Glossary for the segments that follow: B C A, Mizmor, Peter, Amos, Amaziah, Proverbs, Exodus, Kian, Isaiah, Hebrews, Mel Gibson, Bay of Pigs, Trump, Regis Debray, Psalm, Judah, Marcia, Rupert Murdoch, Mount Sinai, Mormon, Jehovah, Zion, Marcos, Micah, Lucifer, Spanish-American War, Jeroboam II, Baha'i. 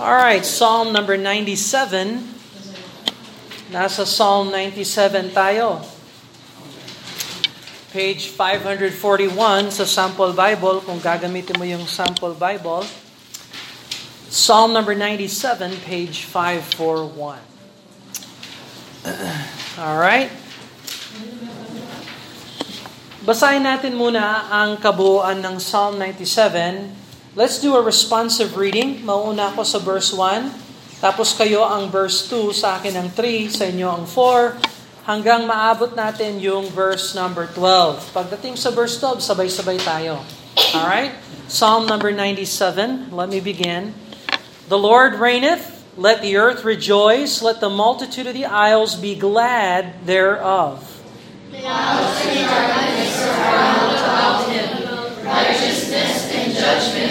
Alright, Psalm number 97. Nasa Psalm 97 tayo. Page 541 sa sample Bible, kung gagamitin mo yung sample Bible. Psalm number 97, page 541. Alright. Basahin natin muna ang kabuuan ng Psalm 97. Let's do a responsive reading. Mauuna ako sa verse 1, tapos kayo ang verse 2, sa akin ang 3, sa inyo ang 4, hanggang maabot natin yung verse number 12. Pagdating sa verse 12, sabay-sabay tayo. Alright? Psalm number 97, let me begin. The Lord reigneth, let the earth rejoice, let the multitude of the isles be glad thereof. Clouds and darkness surround about him, righteousness and judgment.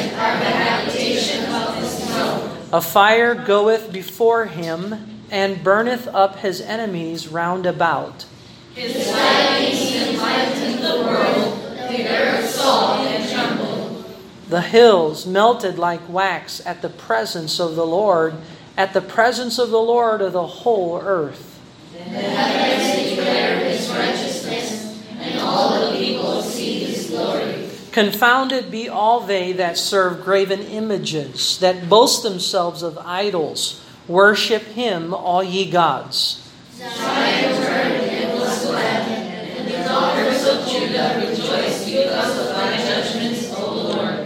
A fire goeth before him, and burneth up his enemies round about. His lightnings enlightened the world, the earth saw and trembled. The hills melted like wax at the presence of the Lord, at the presence of the Lord of the whole earth. The heavens declare his righteousness, and all the people see his glory. Confounded be all they that serve graven images, that boast themselves of idols. Worship him, all ye gods. Zion turned and was glad, and the daughters of Judah rejoiced because of thy judgments, O Lord.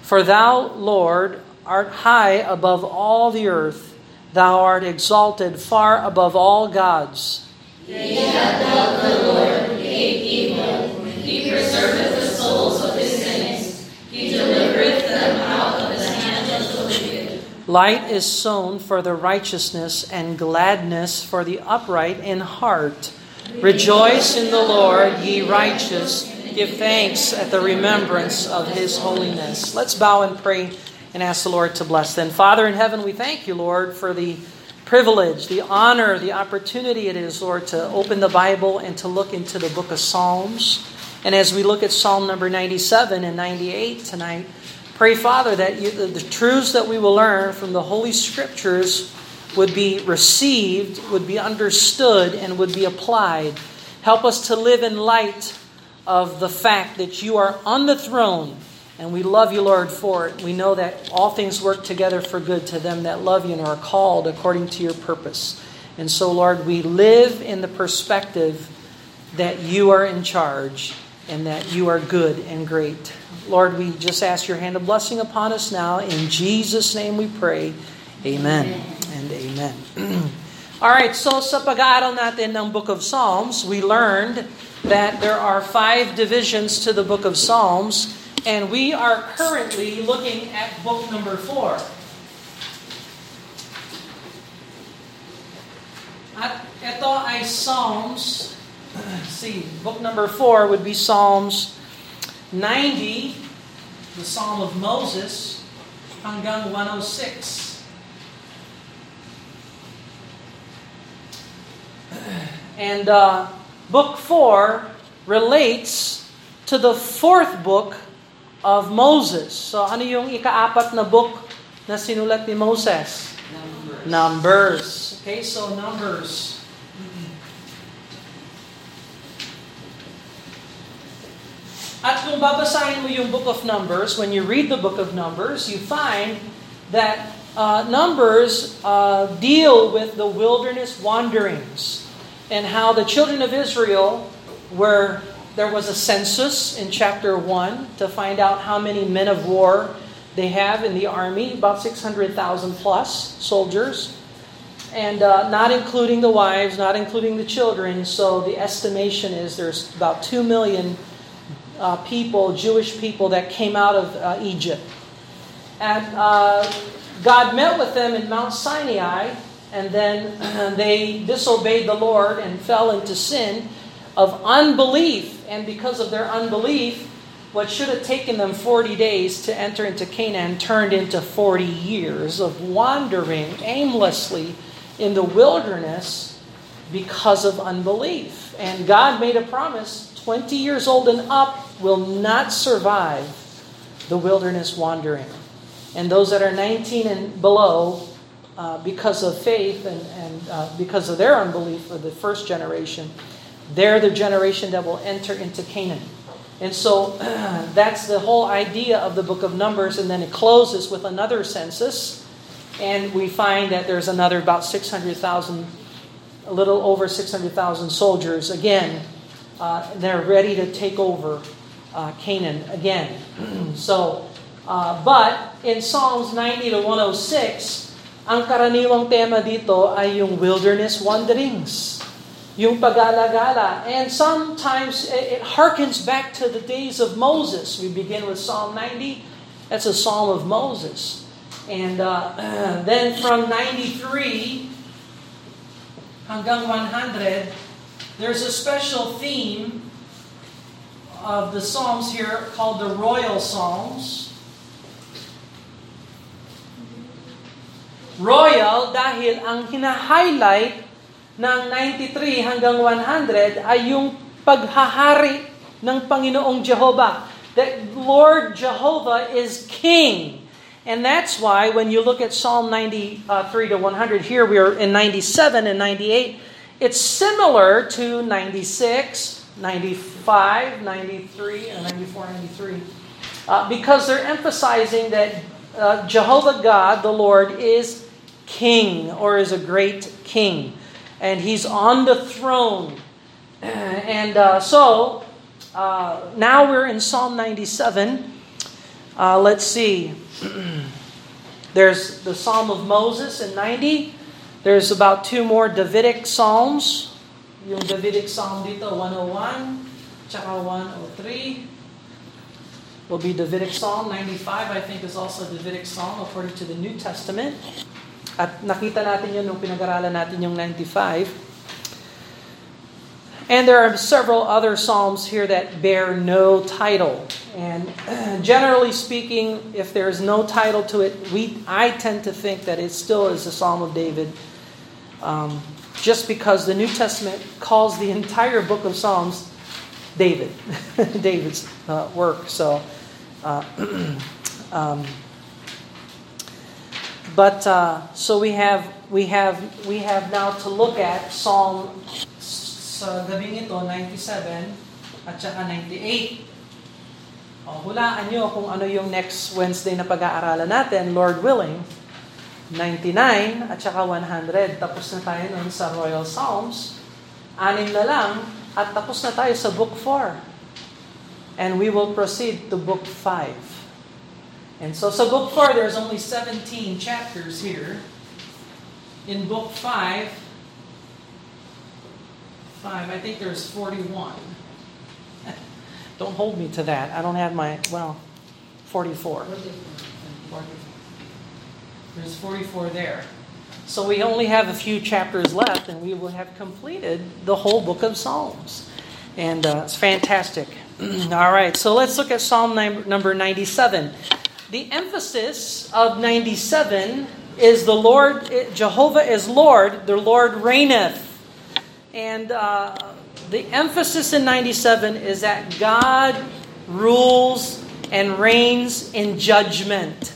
For thou, Lord, art high above all the earth. Thou art exalted far above all gods. They that love the Lord hate evil. He preserveth the souls of his saints. He delivereth them out of the hand of the wicked. Light is sown for the righteousness, and gladness for the upright in heart. Rejoice in the Lord, ye righteous. Give thanks at the remembrance of his holiness. Let's bow and pray and ask the Lord to bless them. Father in heaven, we thank you, Lord, for the privilege, the honor, the opportunity it is, Lord, to open the Bible and to look into the book of Psalms. And as we look at Psalm number 97 and 98 tonight, pray, Father, that the truths that we will learn from the Holy Scriptures would be received, would be understood, and would be applied. Help us to live in light of the fact that you are on the throne, and we love you, Lord, for it. We know that all things work together for good to them that love you and are called according to your purpose. And so, Lord, we live in the perspective that you are in charge, and that you are good and great. Lord, we just ask your hand of blessing upon us now. In Jesus' name we pray. Amen and amen. Alright, so sa pag-aaral natin ng Book of Psalms, we learned that there are 5 divisions to the Book of Psalms, and we are currently looking at book number 4. At ito ay Psalms. See, book number 4 would be Psalms 90, the Psalm of Moses, hanggang 106. And book 4 relates to the 4th book of Moses. So ano yung ika-4 na book na sinulat ni Moses? Numbers. Okay, so Numbers. At kung babasahin mo yung Book of Numbers, when you read the Book of Numbers, you find that Numbers deal with the wilderness wanderings and how the children of Israel there was a census in chapter 1 to find out how many men of war they have in the army, about 600,000 plus soldiers, and not including the wives, not including the children. So the estimation is there's about 2 million people, Jewish people that came out of Egypt. And God met with them in Mount Sinai, and then they disobeyed the Lord and fell into sin of unbelief. And because of their unbelief, what should have taken them 40 days to enter into Canaan turned into 40 years of wandering aimlessly in the wilderness because of unbelief. And God made a promise, 20 years old and up will not survive the wilderness wandering. And those that are 19 and below, because of faith and because of their unbelief of the first generation, they're the generation that will enter into Canaan. And so that's the whole idea of the book of Numbers. And then it closes with another census. And we find that there's another about 600,000, a little over 600,000 soldiers. Again, they're ready to take over Canaan again. So, but in Psalms 90 to 106, ang karaniwang tema dito ay yung wilderness wanderings. Yung pag-alagala. And sometimes it harkens back to the days of Moses. We begin with Psalm 90. That's a psalm of Moses. And then from 93 hanggang 100, there's a special theme of the psalms here called the royal psalms. Royal dahil ang hina-highlight ng 93 hanggang 100 ay yung paghahari ng Panginoong Jehovah. That Lord Jehovah is King. And that's why when you look at Psalm 93 to 100, here we are in 97 and 98, it's similar to 96, 95, 93, and 94, 93. Because they're emphasizing that Jehovah God, the Lord, is King or is a great King. And He's on the throne. And so now we're in Psalm 97. Let's see. There's the Psalm of Moses in 90. There's about two more Davidic Psalms. Yung Davidic Psalm dito, 101, tsaka 103. Will be Davidic Psalm. 95, I think, is also a Davidic Psalm according to the New Testament. At nakita natin yun nung pinag-aralan natin yung 95. And there are several other psalms here that bear no title. And generally speaking, if there is no title to it, I tend to think that it still is a Psalm of David. Just because the New Testament calls the entire book of Psalms David. David's work. So... But so we have now to look at Psalm sa gabing ito 97 at saka 98. Hulaan niyo kung ano yung next Wednesday na pag-aaralan natin, Lord willing. 99 at saka 100. Tapos na tayo nun sa Royal Psalms. 6 na lang at tapos na tayo sa Book 4. And we will proceed to Book 5. And so Book 4, there's only 17 chapters here. In Book 5, I think there's 41. Don't hold me to that. I don't have 44. There's 44 there. So we only have a few chapters left, and we will have completed the whole book of Psalms. And it's fantastic. All right, so let's look at Psalm number 97. The emphasis of 97 is the Lord, Jehovah is Lord, the Lord reigneth. And the emphasis in 97 is that God rules and reigns in judgment.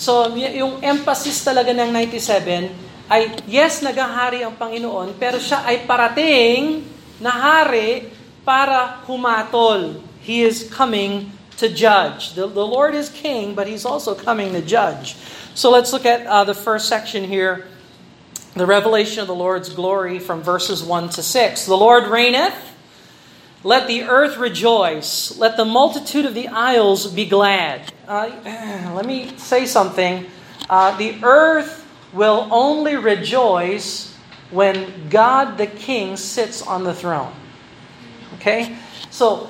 So yung emphasis talaga ng 97 ay yes, nagahari ang Panginoon, pero siya ay parating na hari para humatol. He is coming to judge. The Lord is king, but He's also coming to judge. So let's look at the first section here, the revelation of the Lord's glory from verses 1 to 6. The Lord reigneth, let the earth rejoice, let the multitude of the isles be glad. Let me say something. The earth will only rejoice when God the King sits on the throne. Okay? So,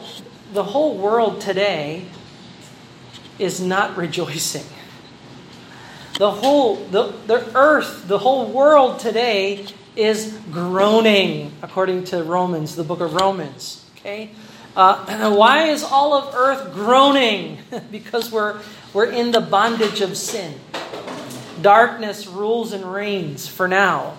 the whole world today is not rejoicing. The earth, the whole world today is groaning, according to Romans, the book of Romans. Okay, why is all of earth groaning? Because we're in the bondage of sin. Darkness rules and reigns for now,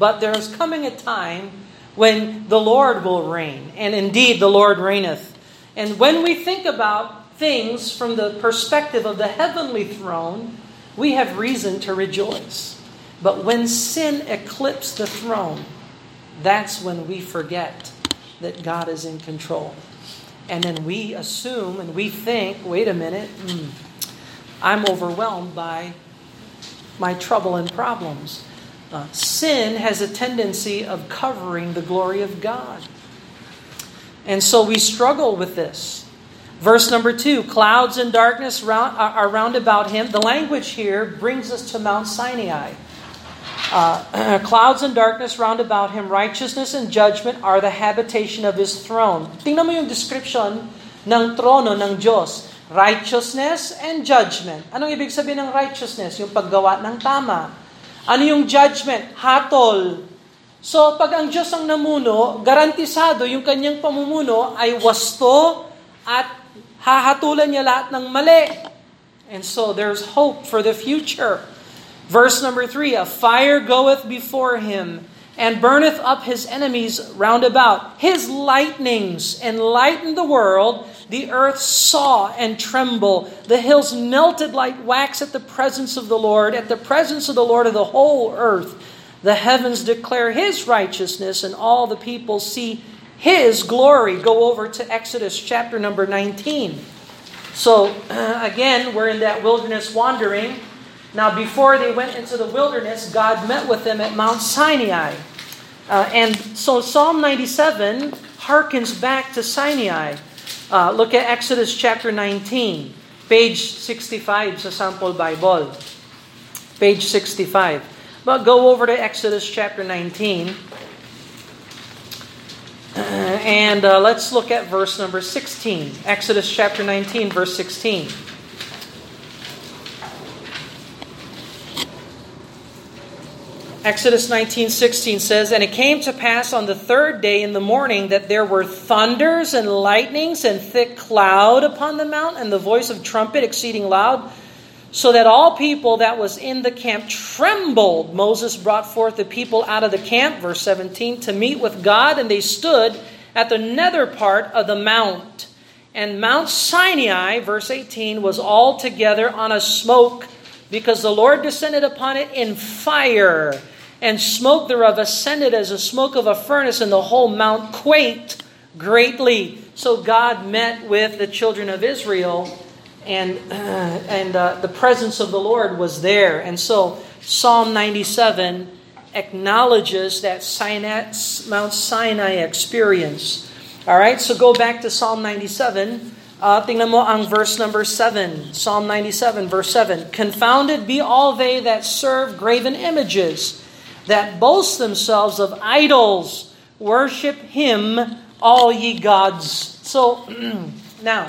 but there is coming a time when the Lord will reign, and indeed the Lord reigneth. And when we think about things from the perspective of the heavenly throne, we have reason to rejoice. But when sin eclipses the throne, that's when we forget that God is in control. And then we assume and we think, wait a minute, I'm overwhelmed by my trouble and problems. Sin has a tendency of covering the glory of God. And so we struggle with this. Verse number 2, clouds and darkness are round about him. The language here brings us to Mount Sinai. Clouds and darkness round about him. Righteousness and judgment are the habitation of his throne. Tingnan mo yung description ng trono ng Diyos. Righteousness and judgment. Anong ibig sabihin ng righteousness? Yung paggawa ng tama. Ano yung judgment? Hatol. So, pag ang Diyos ang namuno, garantisado yung kanyang pamumuno ay wasto at hahatulan niya lahat ng mali. And so, there's hope for the future. Verse number 3, a fire goeth before him and burneth up his enemies round about. His lightnings enlightened the world. The earth saw and trembled. The hills melted like wax at the presence of the Lord, at the presence of the Lord of the whole earth. The heavens declare his righteousness, and all the people see his glory. Go over to Exodus chapter number 19. So, again, we're in that wilderness wandering. Now, before they went into the wilderness, God met with them at Mount Sinai. And so Psalm 97 harkens back to Sinai. Look at Exodus chapter 19, page 65 sa Sample Bible. Page 65. But go over to Exodus chapter 19. And let's look at verse number 16. Exodus chapter 19, verse 16. Exodus 19:16 says, And it came to pass on the third day in the morning that there were thunders and lightnings and thick cloud upon the mount, and the voice of trumpet exceeding loud, so that all people that was in the camp trembled. Moses brought forth the people out of the camp, verse 17, to meet with God, and they stood at the nether part of the mount. And Mount Sinai, verse 18, was altogether on a smoke, because the Lord descended upon it in fire. And smoke thereof ascended as a smoke of a furnace, and the whole mount quaked greatly. So God met with the children of Israel, and the presence of the Lord was there. And so Psalm 97 acknowledges that Mount Sinai experience. All right, so go back to Psalm 97. Tingnan mo ang verse number 7, Psalm 97, verse 7. Confounded be all they that serve graven images, that boast themselves of idols, worship him, all ye gods. So, now,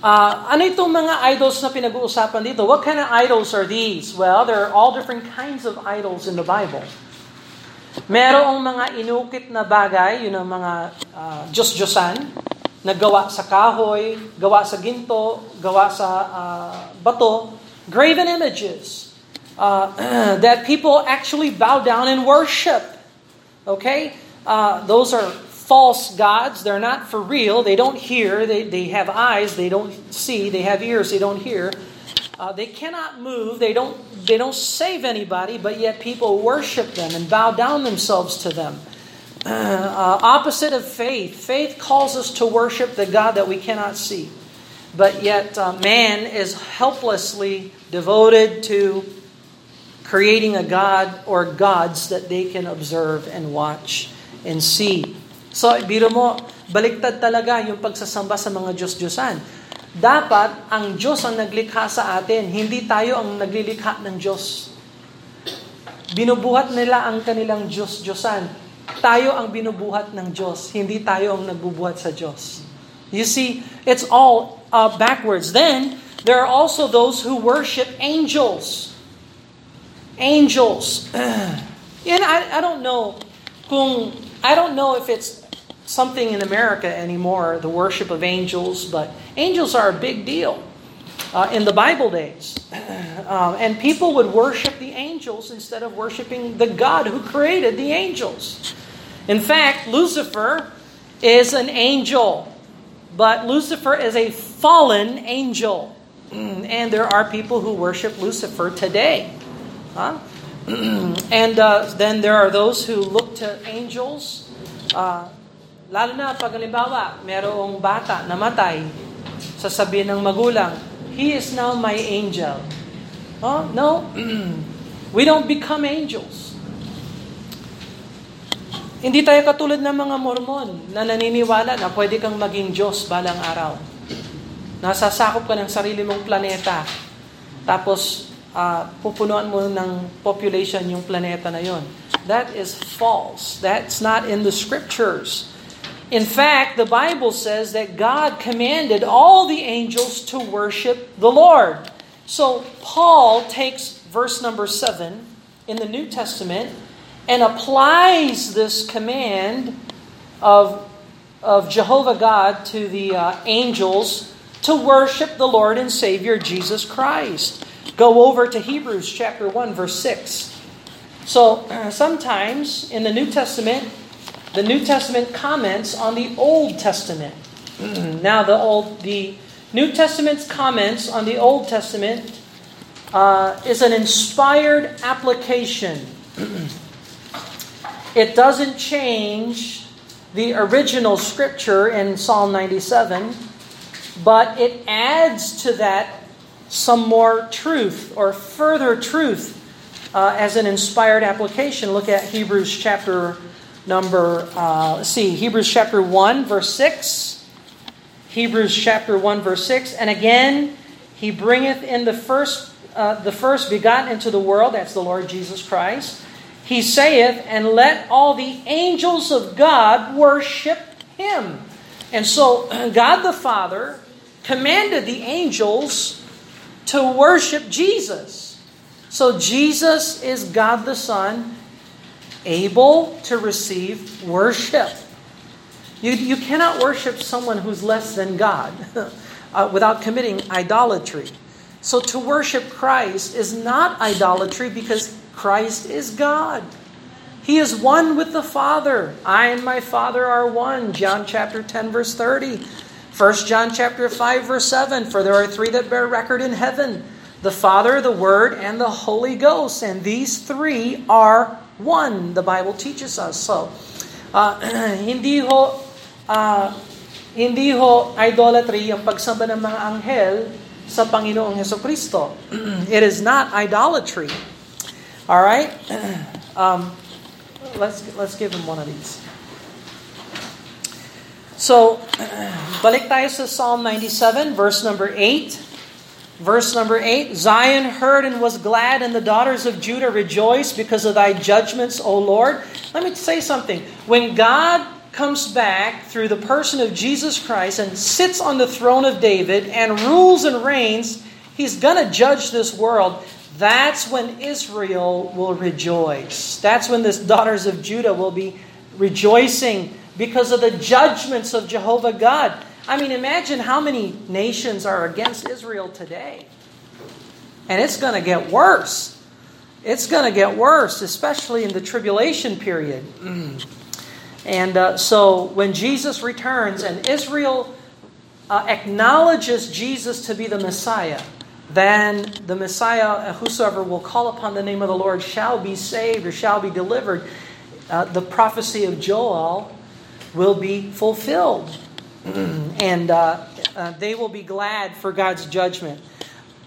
ano itong mga idols na pinag-uusapan dito? What kind of idols are these? Well, there are all different kinds of idols in the Bible. Merong mga inukit na bagay, yun ang mga Diyos-Diyosan, na gawa sa kahoy, gawa sa ginto, gawa sa bato, graven images. That people actually bow down and worship. Okay? Those are false gods. They're not for real. They don't hear. They have eyes. They don't see. They have ears. They don't hear. They cannot move. They don't save anybody, but yet people worship them and bow down themselves to them. Opposite of faith. Faith calls us to worship the God that we cannot see. But yet man is helplessly devoted to creating a god or gods that they can observe and watch and see. So, biro mo, baliktad talaga yung pagsasamba sa mga Diyos-Diyosan. Dapat, ang Diyos ang naglikha sa atin, hindi tayo ang naglilikha ng Diyos. Binubuhat nila ang kanilang Diyos-Diyosan. Tayo ang binubuhat ng Diyos, hindi tayo ang nagbubuhat sa Diyos. You see, it's all backwards. Then, there are also those who worship angels. Angels. And I don't know if it's something in America anymore, the worship of angels, but angels are a big deal in the Bible days. And people would worship the angels instead of worshiping the God who created the angels. In fact, Lucifer is an angel, but Lucifer is a fallen angel. And there are people who worship Lucifer today. Huh? And then there are those who look to angels. Lalo na pag halimbawa, merong bata namatay, sasabihin ng magulang, he is now my angel. Huh? No, we don't become angels. Hindi tayo katulad ng mga Mormon na naniniwala na pwede kang maging Diyos balang araw. Nasasakop ka ng sarili mong planeta. Tapos, pupunuan mo ng population yung planeta na yon. That is false. That's not in the scriptures. In fact, the Bible says that God commanded all the angels to worship the Lord. So, Paul takes verse number 7 in the New Testament and applies this command of Jehovah God to the angels to worship the Lord and Savior Jesus Christ. Go over to Hebrews chapter 1 verse 6. So sometimes in the New Testament comments on the Old Testament. Now the New Testament's comments on the Old Testament is an inspired application. It doesn't change the original scripture in Psalm 97, but it adds to that some more truth or further truth as an inspired application. Look at Hebrews chapter 1 verse 6. Hebrews chapter 1 verse 6. And again, he bringeth in the first begotten into the world, that's the Lord Jesus Christ. He saith, and let all the angels of God worship Him. And so, God the Father commanded the angels to worship Jesus. So, Jesus is God the Son, able to receive worship. You cannot worship someone who's less than God without committing idolatry. So, to worship Christ is not idolatry because Christ is God. He is one with the Father. I and my Father are one. John chapter 10 verse 30. 1 John chapter 5 verse 7. For there are three that bear record in heaven. The Father, the Word, and the Holy Ghost. And these three are one. The Bible teaches us. So, hindi ho idolatry ang pagsamba ng mga anghel sa Panginoong Jesucristo. It is not idolatry. All right, let's give him one of these. So, balik tayo sa Psalm 97, verse number 8. Verse number 8, Zion heard and was glad, and the daughters of Judah rejoiced because of thy judgments, O Lord. Let me say something. When God comes back through the person of Jesus Christ and sits on the throne of David and rules and reigns, He's going to judge this world. That's when Israel will rejoice. That's when the daughters of Judah will be rejoicing because of the judgments of Jehovah God. I mean, imagine how many nations are against Israel today. And it's going to get worse. It's going to get worse, especially in the tribulation period. And so when Jesus returns and Israel acknowledges Jesus to be the Messiah, then the Messiah, whosoever will call upon the name of the Lord, shall be saved or shall be delivered. The prophecy of Joel will be fulfilled. And they will be glad for God's judgment.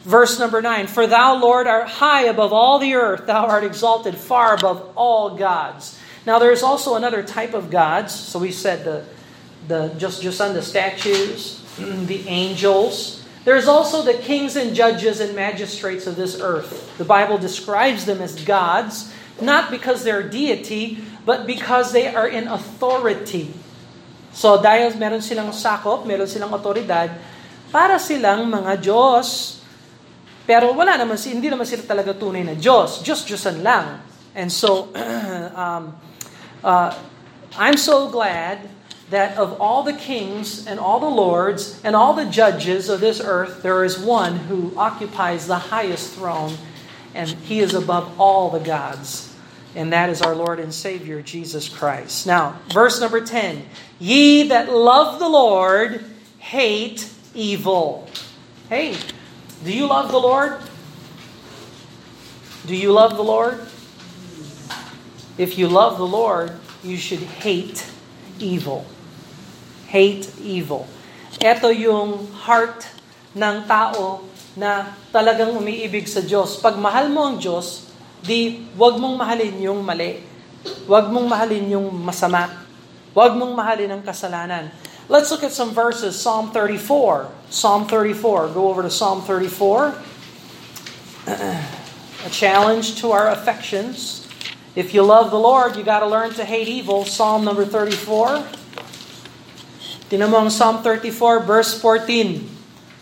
Verse number 9, For thou, Lord, art high above all the earth. Thou art exalted far above all gods. Now there is also another type of gods. So we said just on the statues, the angels. There's also the kings and judges and magistrates of this earth. The Bible describes them as gods, not because they're deity, but because they are in authority. So dahil meron silang sakop, meron silang otoridad, para silang mga Diyos. Pero wala naman, hindi naman sila talaga tunay na Diyos. Diyos-Diyosan lang. And so, I'm so glad that of all the kings and all the lords and all the judges of this earth, there is one who occupies the highest throne, and he is above all the gods. And that is our Lord and Savior, Jesus Christ. Now, verse number 10. Ye that love the Lord, hate evil. Hey, Do you love the Lord? Do you love the Lord? If you love the Lord, you should hate evil. Hate evil. Ito yung heart ng tao na talagang umiibig sa Diyos. Pag mahal mo ang Diyos, di wag mong mahalin yung mali. Wag mong mahalin yung masama. Wag mong mahalin ang kasalanan. Let's look at some verses. Psalm 34. Psalm 34. Go over to Psalm 34. A challenge to our affections. If you love the Lord, you got to learn to hate evil. Psalm number 34. Tingnan mo ang Psalm 34, verse 14.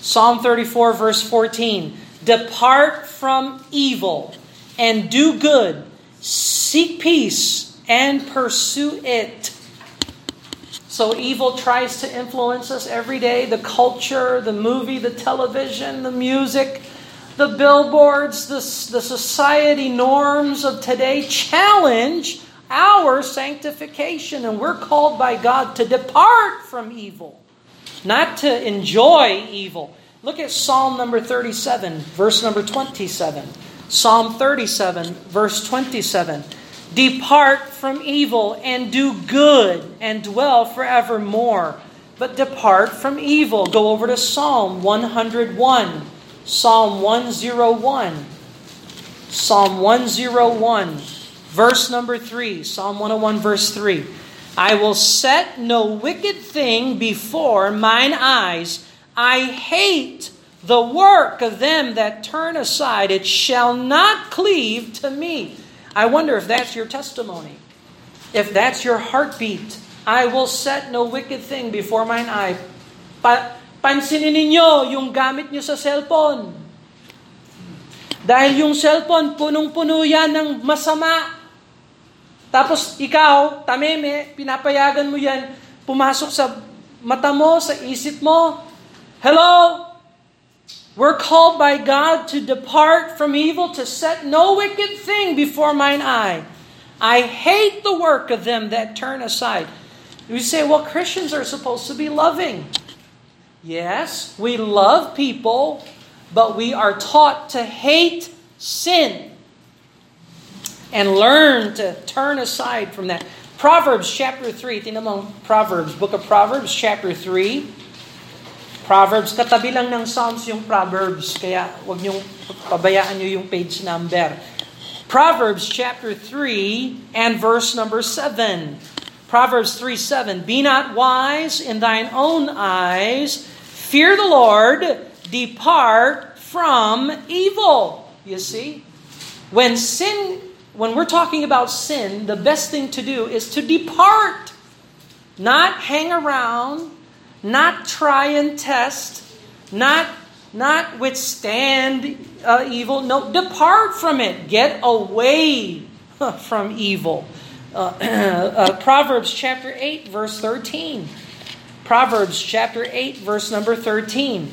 Psalm 34, verse 14. Depart from evil and do good. Seek peace and pursue it. So evil tries to influence us every day. The culture, the movie, the television, the music, the billboards, the society norms of today challenge our sanctification. And we're called by God to depart from evil, not to enjoy evil. Look at Psalm number 37, verse number 27. Psalm 37, verse 27. Depart from evil and do good and dwell forevermore. But depart from evil. Go over to Psalm 101. Psalm 101. Psalm 101, verse number 3. Psalm 101, verse 3. I will set no wicked thing before mine eyes. I hate the work of them that turn aside. It shall not cleave to me. I wonder if that's your testimony. If that's your heartbeat. I will set no wicked thing before mine eye. Pansinin ninyo yung gamit nyo sa cellphone. Dahil yung cellphone, punong-puno yan ng masama. Tapos ikaw, tameme, pinapayagan mo yan, pumasok sa mata mo, sa isip mo. Hello? We're called by God to depart from evil, to set no wicked thing before mine eye. I hate the work of them that turn aside. You say, well, Christians are supposed to be loving. Yes, we love people, but we are taught to hate sin and learn to turn aside from that. Proverbs chapter 3, book of Proverbs chapter 3. Proverbs, katabi lang ng Psalms yung Proverbs, kaya huwag niyong pabayaan niyo yung page number. Proverbs chapter 3 and verse number 7. Proverbs 3:7. Be not wise in thine own eyes. Fear the Lord. Depart from evil. You see? When we're talking about sin, the best thing to do is to depart. Not hang around, not try and test, not withstand evil. No, depart from it. Get away from evil. Proverbs chapter 8 verse 13. Proverbs chapter 8 verse number 13.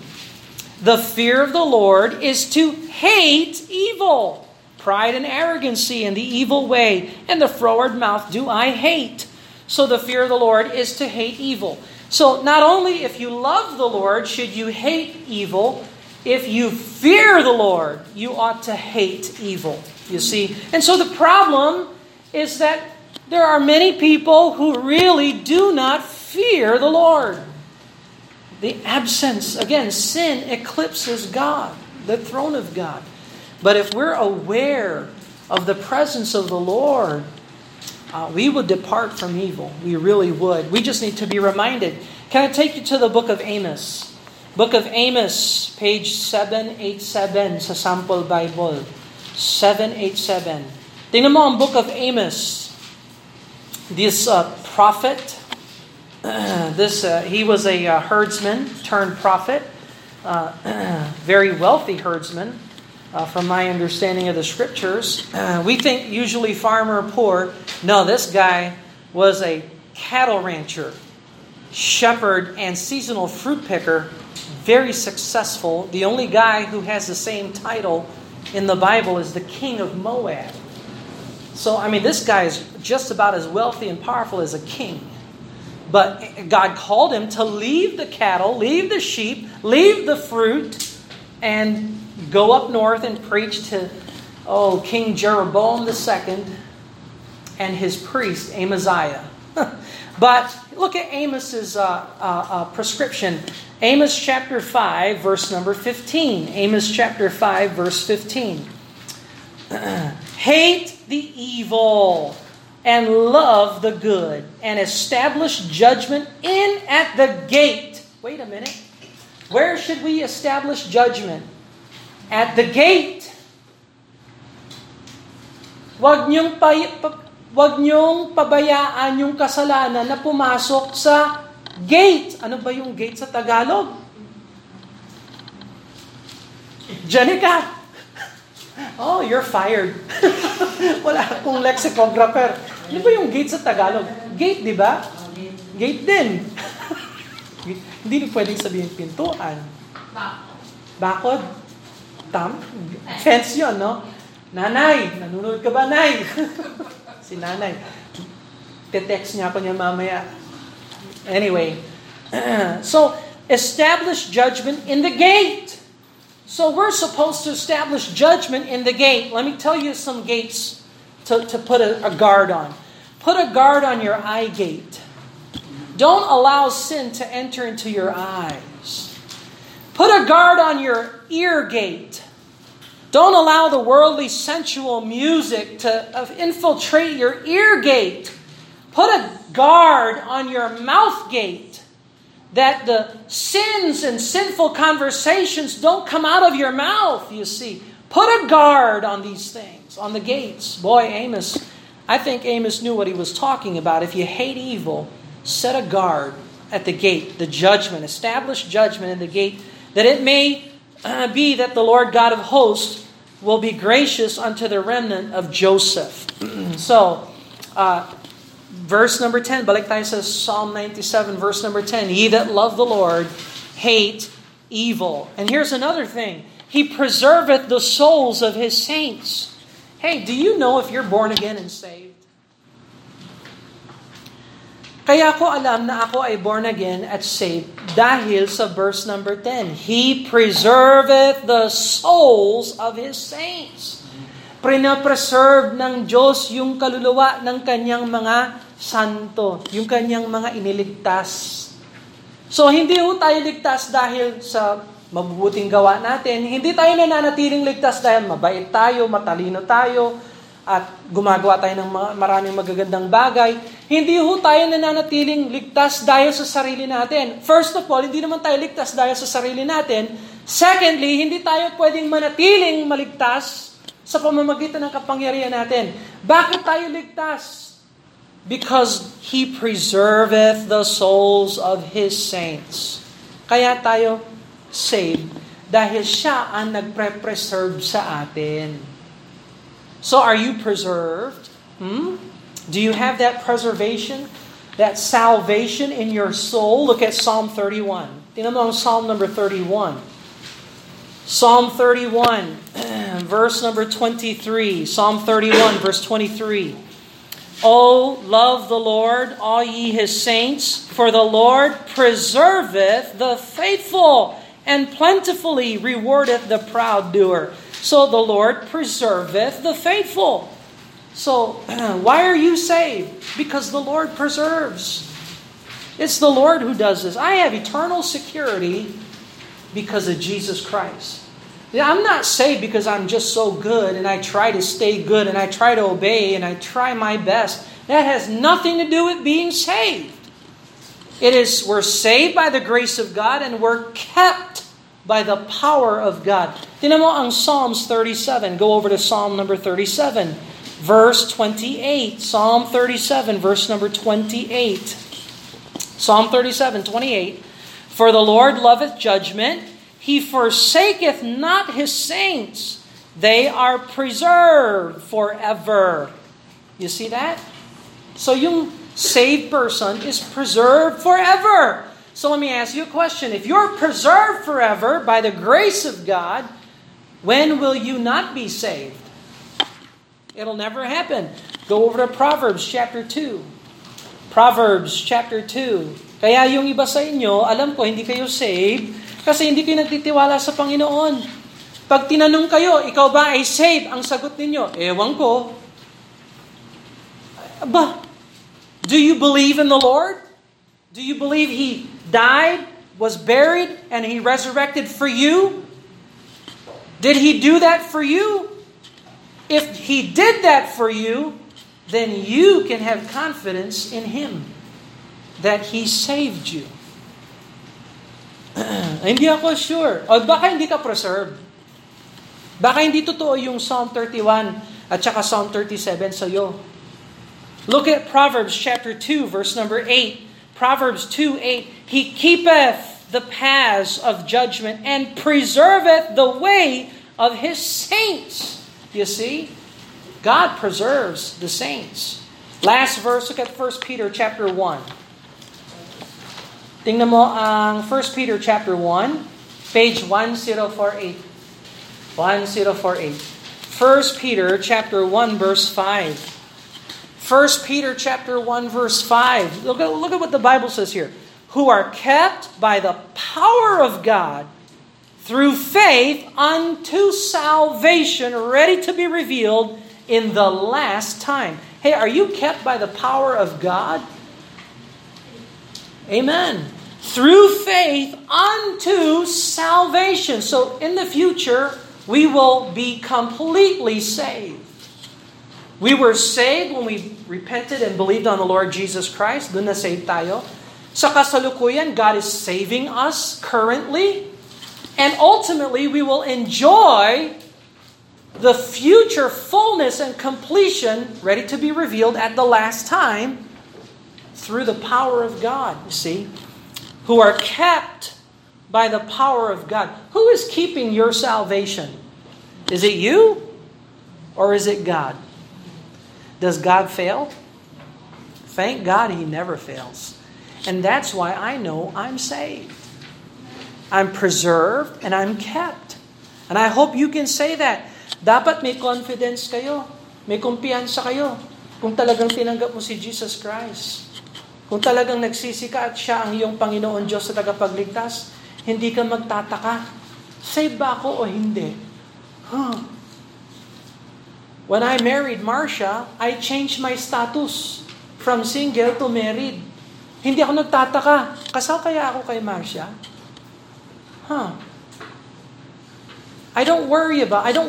The fear of the Lord is to hate evil. Pride and arrogancy and the evil way and the froward mouth do I hate. So the fear of the Lord is to hate evil. So not only if you love the Lord should you hate evil, if you fear the Lord, you ought to hate evil. You see? And so the problem is that there are many people who really do not fear the Lord. The absence, again, sin eclipses God, the throne of God. But if we're aware of the presence of the Lord, we would depart from evil. We really would. We just need to be reminded. Can I take you to the book of Amos? Book of Amos, page 787 sa sample Bible. 787. Tingnan mo ang book of Amos. This prophet, he was a herdsman turned prophet, very wealthy herdsman, from my understanding of the scriptures. We think usually farmer or poor. No, this guy was a cattle rancher, shepherd, and seasonal fruit picker, very successful. The only guy who has the same title in the Bible is the king of Moab. So, I mean, this guy is just about as wealthy and powerful as a king. But God called him to leave the cattle, leave the sheep, leave the fruit, and go up north and preach to King Jeroboam II and his priest Amaziah. But look at Amos's prescription. Amos chapter 5, verse number 15. Amos chapter 5, verse 15. Hate the evil and love the good, and establish judgment in at the gate. Wait a minute. Where should we establish judgment? At the gate. Huwag niyong pabayaan yung kasalanan na pumasok sa gate. Ano ba yung gate sa Tagalog? Janica. Oh, you're fired. Wala akong lexicographer. Ano ba yung gate sa Tagalog? Gate, di ba? Gate din. Hindi pwedeng sabihin pintuan. Bakod. Fence yun, no? Nanay, nanunod ka ba, Nay? Si Nanay. Te-text niya ako niya mamaya. Anyway. So, establish judgment in the gate. So we're supposed to establish judgment in the gate. Let me tell you some gates to put a guard on. Put a guard on your eye gate. Don't allow sin to enter into your eyes. Put a guard on your ear gate. Don't allow the worldly sensual music to infiltrate your ear gate. Put a guard on your mouth gate that the sins and sinful conversations don't come out of your mouth, you see. Put a guard on these things, on the gates. Boy, Amos, I think Amos knew what he was talking about. If you hate evil, set a guard at the gate, the judgment. Establish judgment in the gate that it may be that the Lord God of hosts will be gracious unto the remnant of Joseph. So, verse number 10, balik tayo sa Psalm 97, verse number 10, ye that love the Lord hate evil. And here's another thing, he preserveth the souls of his saints. Hey, do you know if you're born again and saved? Kaya ko alam na ako ay born again at saved dahil sa verse number 10. He preserveth the souls of His saints. Preserve ng Diyos yung kaluluwa ng kanyang mga santo, yung kanyang mga iniligtas. So hindi ho tayo ligtas dahil sa mabubuting gawa natin. Hindi tayo nananatiling ligtas dahil mabait tayo, matalino tayo, at gumagawa tayo ng maraming magagandang bagay. Hindi ho tayo nananatiling ligtas dahil sa sarili natin. First of all, hindi naman tayo ligtas dahil sa sarili natin. Secondly, hindi tayo pwedeng manatiling maligtas sa pamamagitan ng kapangyarihan natin. Bakit tayo ligtas? Because He preserveth the souls of His saints. Kaya tayo saved dahil Siya ang nagpre-preserve sa atin. So are you preserved? Do you have that preservation, that salvation in your soul? Look at Psalm 31. Tingnan mo ang Psalm number 31. Psalm 31, verse number 23. Psalm 31, verse 23. O love the Lord, all ye His saints, for the Lord preserveth the faithful and plentifully rewardeth the proud doer. So the Lord preserveth the faithful. So why are you saved? Because the Lord preserves. It's the Lord who does this. I have eternal security because of Jesus Christ. I'm not saved because I'm just so good and I try to stay good and I try to obey and I try my best. That has nothing to do with being saved. It is we're saved by the grace of God and we're kept by the power of God. Tingnan mo ang Psalms 37. Go over to Psalm number 37, verse 28. Psalm 37, verse number 28. Psalm 37, 28. For the Lord loveth judgment. He forsaketh not His saints. They are preserved forever. You see that? So yung saved person is preserved forever. So let me ask you a question. If you're preserved forever by the grace of God, when will you not be saved? It'll never happen. Go over to Proverbs chapter 2. Proverbs chapter 2. Kaya yung iba sa inyo, alam ko hindi kayo saved Kasi hindi kayo nagtitiwala sa Panginoon. Pag tinanong kayo, ikaw ba ay saved? Ang sagot ninyo, ewan ko. Aba, do you believe in the Lord? Do you believe He died, was buried, and He resurrected for you? Did He do that for you? If He did that for you, then you can have confidence in Him that He saved you. Hindi ako sure. O baka hindi ka preserved. Baka hindi totoo yung Psalm 31 at saka Psalm 37 sa'yo. Look at Proverbs chapter 2, verse number 8. Proverbs 2:8. He keepeth the paths of judgment and preserveth the way of His saints. You see? God preserves the saints. Last verse, look at 1 Peter chapter 1. Tingnan mo ang 1 Peter chapter 1, page 1048. 1048. 1 Peter chapter 1 verse 5. 1 Peter chapter 1 verse 5. Look at what the Bible says here. Who are kept by the power of God through faith unto salvation, ready to be revealed in the last time. Hey, are you kept by the power of God? Amen. Through faith unto salvation. So in the future, we will be completely saved. We were saved when we repented and believed on the Lord Jesus Christ. Doon na saved tayo. Sa kasalukuyan, God is saving us currently. And ultimately, we will enjoy the future fullness and completion ready to be revealed at the last time through the power of God, you see, who are kept by the power of God. Who is keeping your salvation? Is it you or is it God? Does God fail? Thank God He never fails. And that's why I know I'm saved. I'm preserved and I'm kept. And I hope you can say that. Dapat may confidence kayo. May kumpiyansa kayo. Kung talagang tinanggap mo si Jesus Christ. Kung talagang nagsisi ka at Siya ang iyong Panginoon Diyos sa tagapagligtas, hindi ka magtataka. Save ba ako o hindi? Huh. When I married Marcia, I changed my status from single to married. Hindi ako nagtataka. Kasal kaya ako kay Marcia? Huh. I don't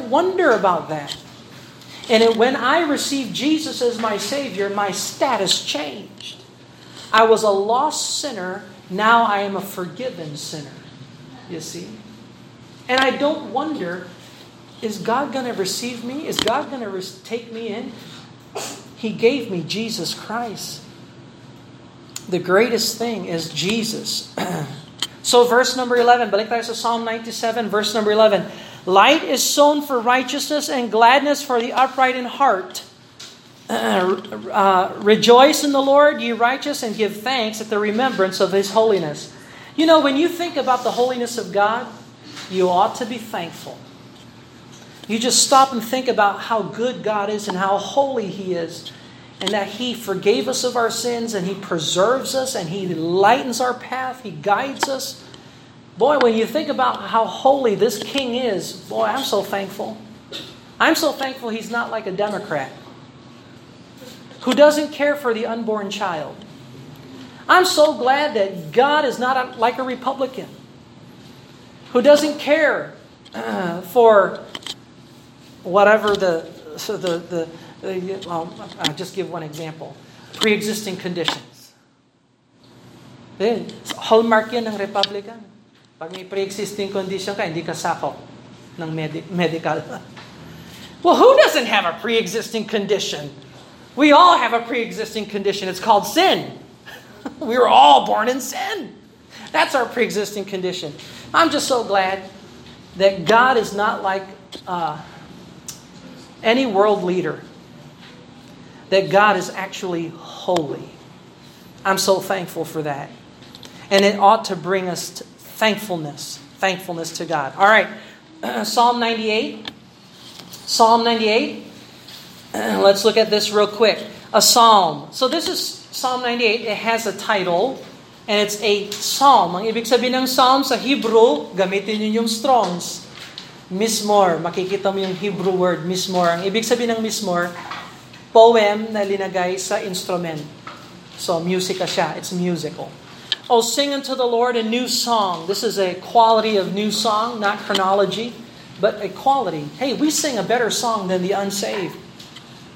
wonder about that. And when I received Jesus as my Savior, my status changed. I was a lost sinner. Now I am a forgiven sinner. You see? And I don't wonder, is God going to receive me? Is God going to take me in? He gave me Jesus Christ. The greatest thing is Jesus. So verse number 11, balik tayo sa Psalm 97, verse number 11. Light is sown for righteousness and gladness for the upright in heart. Rejoice in the Lord, ye righteous, and give thanks at the remembrance of His holiness. You know, when you think about the holiness of God, you ought to be thankful. You just stop and think about how good God is and how holy He is, and that He forgave us of our sins, and He preserves us, and He lightens our path, He guides us. Boy, when you think about how holy this King is, boy, I'm so thankful. I'm so thankful He's not like a Democrat who doesn't care for the unborn child. I'm so glad that God is not like a Republican who doesn't care for whatever I'll just give one example. Pre-existing conditions. Hallmark yan ng Republican. Pag may pre-existing condition ka, hindi ka sakop ng medical. Well, who doesn't have a pre-existing condition? We all have a pre-existing condition. It's called sin. We were all born in sin. That's our pre-existing condition. I'm just so glad that God is not like any world leader. That God is actually holy. I'm so thankful for that. And it ought to bring us to thankfulness to God. All right, Psalm 98. Let's look at this real quick. A psalm. So this is Psalm 98. It has a title. And it's a psalm. Ang ibig sabihin ng psalm sa Hebrew, gamitin nyo yung Strong's. Mizmor, makikita mo yung Hebrew word, mizmor. Ang ibig sabihin ng mizmor, poem na linagay sa instrument. So, musica siya. It's musical. Oh, sing unto the Lord a new song. This is a quality of new song, not chronology, but a quality. Hey, we sing a better song than the unsaved.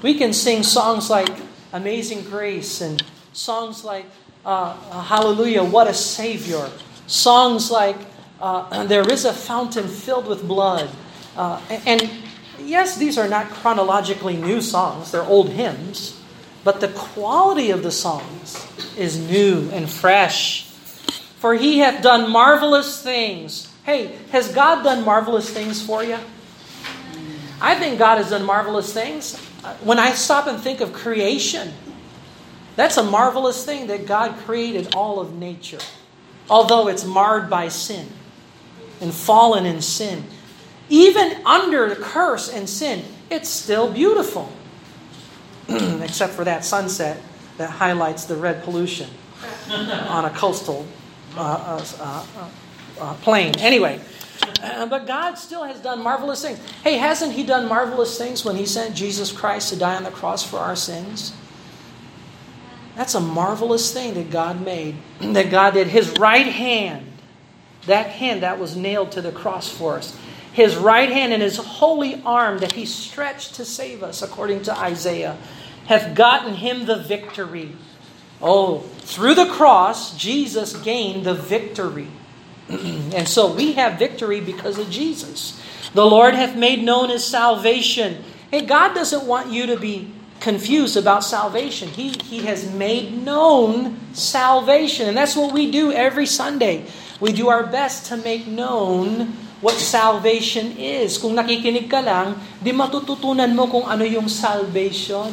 We can sing songs like Amazing Grace and songs like Hallelujah, what a Savior. Songs like There is a Fountain Filled with Blood. And yes, these are not chronologically new songs. They're old hymns. But the quality of the songs is new and fresh. For He hath done marvelous things. Hey, has God done marvelous things for you? I think God has done marvelous things. When I stop and think of creation, that's a marvelous thing that God created all of nature, although it's marred by sin and fallen in sin. Even under the curse and sin, it's still beautiful. Except for that sunset that highlights the red pollution on a coastal plain. Anyway, but God still has done marvelous things. Hey, hasn't He done marvelous things when He sent Jesus Christ to die on the cross for our sins? That's a marvelous thing that God made, that God did. His right hand that was nailed to the cross for us. His right hand and His holy arm that He stretched to save us, according to Isaiah, hath gotten Him the victory. Oh, through the cross, Jesus gained the victory. And so we have victory because of Jesus. The Lord hath made known His salvation. Hey, God doesn't want you to be confused about salvation. He has made known salvation. And that's what we do every Sunday. We do our best to make known what salvation is. Kung nakikinig ka lang, di matututunan mo kung ano yung salvation.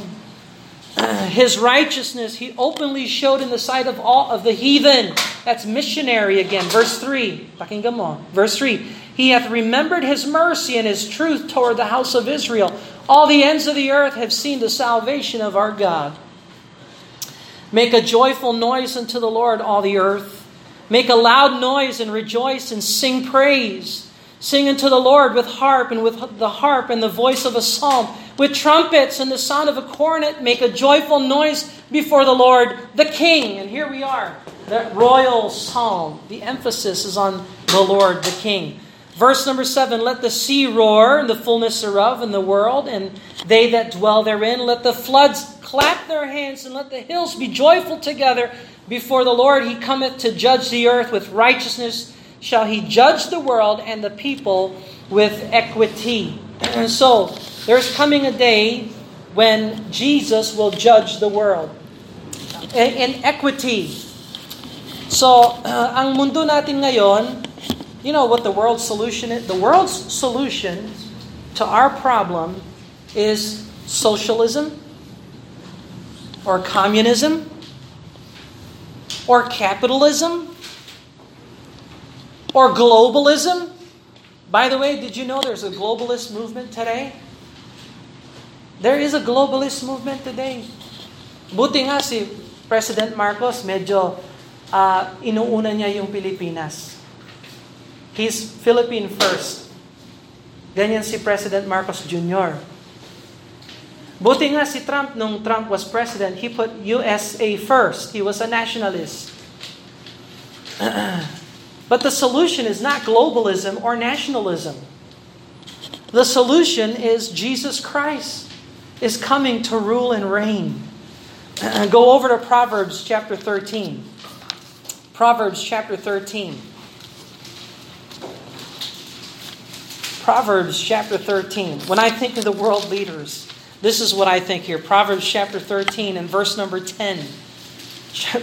His righteousness He openly showed in the sight of all of the heathen. That's missionary again. Verse 3. Pakinggan mo. Verse 3. He hath remembered His mercy and His truth toward the house of Israel. All the ends of the earth have seen the salvation of our God. Make a joyful noise unto the Lord, all the earth. Make a loud noise and rejoice and sing praise. Sing unto the Lord with harp and with the harp and the voice of a psalm, with trumpets and the sound of a cornet. Make a joyful noise before the Lord, the King. And here we are, that royal psalm. The emphasis is on the Lord, the King. Verse number 7, let the sea roar and the fullness thereof in the world, and they that dwell therein. Let the floods clap their hands, and let the hills be joyful together before the Lord. He cometh to judge the earth. With righteousness shall He judge the world, and the people with equity. And so, there's coming a day when Jesus will judge the world in equity. So, ang mundo natin ngayon, you know what the world's solution is? The world's solution to our problem is socialism or communism or capitalism or globalism. By the way, did you know there's a globalist movement today? There is a globalist movement today. Buti nga si President Marcos, medyo inuuna niya yung Pilipinas. He's Philippine first. Ganyan si President Marcos Jr. Buti nga si Trump, nung Trump was president, he put USA first. He was a nationalist. But the solution is not globalism or nationalism. The solution is Jesus Christ is coming to rule and reign. Go over to Proverbs chapter 13. Proverbs chapter 13. Proverbs chapter 13. When I think of the world leaders, this is what I think here. Proverbs chapter 13 and verse number 10.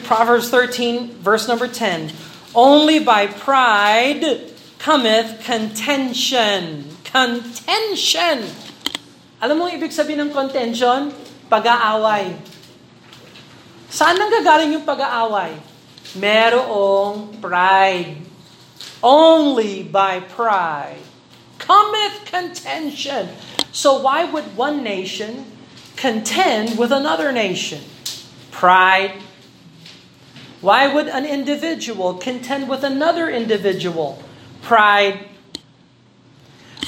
Proverbs 13, verse number 10. Only by pride cometh contention. Contention. Alam mo ibig sabihin ng contention? Pag-aaway. Saan nanggagaling yung pag-aaway? Merong pride. Only by pride cometh contention. So why would one nation contend with another nation? Pride. Why would an individual contend with another individual? Pride.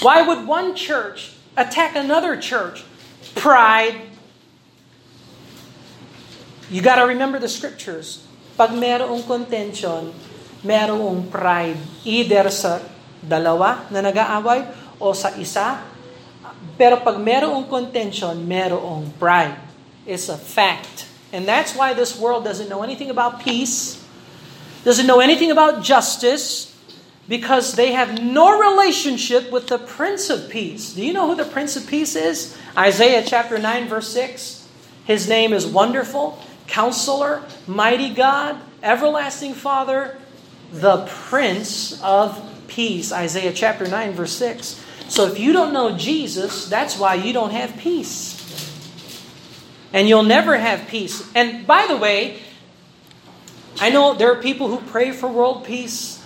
Why would one church attack another church? Pride. You got to remember the scriptures. Pag merong contention, merong pride. Either sa dalawa na nag-aaway o sa isa. Pero pag merong contention, merong pride. It's a fact. And that's why this world doesn't know anything about peace, doesn't know anything about justice, because they have no relationship with the Prince of Peace. Do you know who the Prince of Peace is? Isaiah chapter 9, verse 6. His name is Wonderful, Counselor, Mighty God, Everlasting Father, the Prince of Peace. Isaiah chapter 9, verse 6. So if you don't know Jesus, that's why you don't have peace. And you'll never have peace. And by the way, I know there are people who pray for world peace.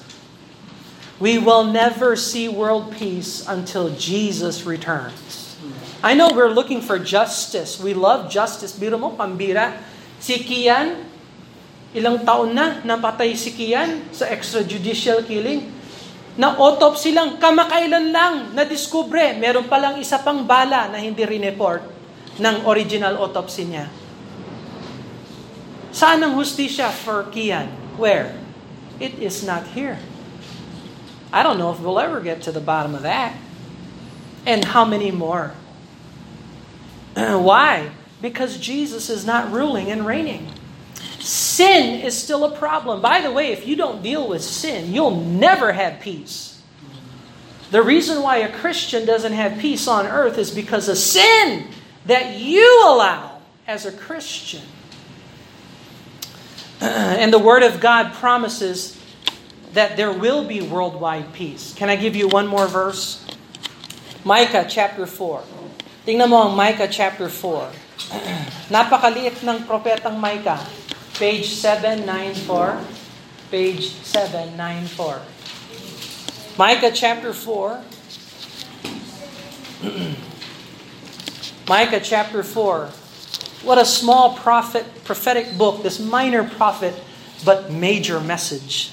We will never see world peace until Jesus returns. I know we're looking for justice. We love justice. Biro mo, pambira. Si Kian, ilang taon na napatay si Kian sa extrajudicial killing. Na-autopsy lang, kamakailan lang, na-discover. Meron palang isa pang bala na hindi rineport ng original autopsy niya. Saan ang hustisya for Kian? Where? It is not here. I don't know if we'll ever get to the bottom of that. And how many more? Why? Because Jesus is not ruling and reigning. Sin is still a problem. By the way, if you don't deal with sin, you'll never have peace. The reason why a Christian doesn't have peace on earth is because of sin that you allow as a Christian. And the Word of God promises that there will be worldwide peace. Can I give you one more verse? Micah chapter 4. Tingnan mo ang Micah chapter 4. Napakaliit ng propetang Micah. Page 794. Page 794. Micah chapter 4. Micah chapter 4. What a small prophetic book. This minor prophet, but major message.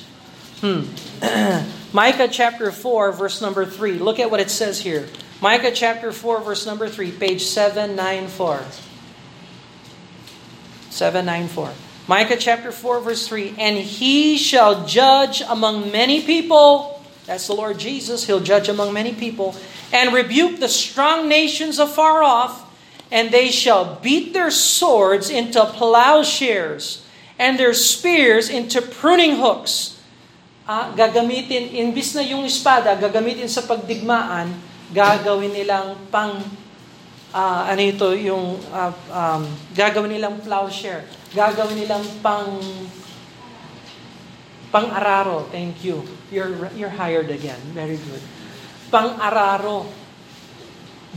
Micah chapter 4, verse number 3. Look at what it says here. Micah chapter 4, verse number 3, page 794. 794. Micah chapter 4, verse 3. And he shall judge among many people. That's the Lord Jesus. He'll judge among many people. And rebuke the strong nations afar off. And they shall beat their swords into plowshares. And their spears into pruning hooks. Gagamitin, imbis na yung espada, gagamitin sa pagdigmaan, gagawin nilang gagawin nilang plowshare, gagawin nilang pang-araro. Thank you. You're hired again. Very good. Pang-araro.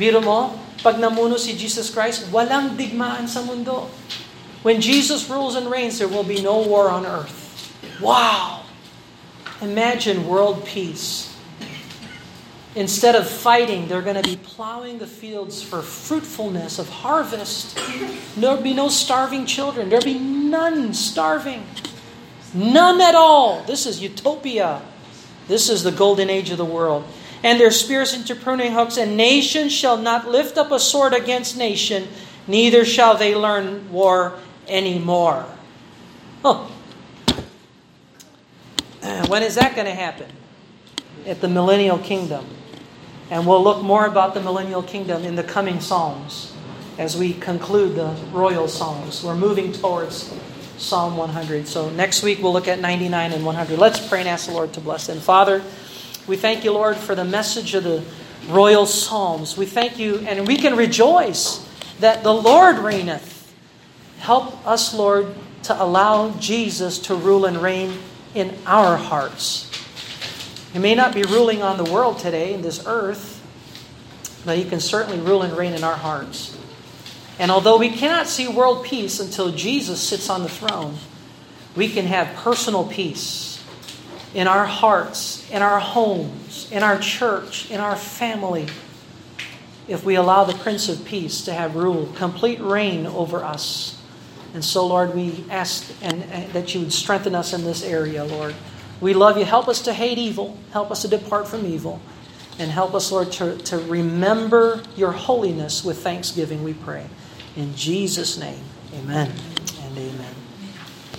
Biro mo, pag namuno si Jesus Christ, walang digmaan sa mundo. When Jesus rules and reigns, there will be no war on earth. Wow! Imagine world peace. Instead of fighting, they're going to be plowing the fields for fruitfulness of harvest. There'll be no starving children. There'll be none starving. None at all. This is utopia. This is the golden age of the world. And their spears into pruning hooks, and nation shall not lift up a sword against nation, neither shall they learn war anymore. Huh. When is that going to happen? At the millennial kingdom. And we'll look more about the millennial kingdom in the coming Psalms as we conclude the royal Psalms. We're moving towards Psalm 100. So next week we'll look at 99 and 100. Let's pray and ask the Lord to bless them. Father, we thank you, Lord, for the message of the royal Psalms. We thank you, and we can rejoice that the Lord reigneth. Help us, Lord, to allow Jesus to rule and reign in our hearts. He may not be ruling on the world today, in this earth, but He can certainly rule and reign in our hearts. And although we cannot see world peace until Jesus sits on the throne, we can have personal peace in our hearts, in our homes, in our church, in our family, if we allow the Prince of Peace to have rule, complete reign over us. And so, Lord, we ask and that you would strengthen us in this area, Lord. We love you. Help us to hate evil. Help us to depart from evil. And help us, Lord, to remember your holiness with thanksgiving, we pray. In Jesus' name, amen and amen.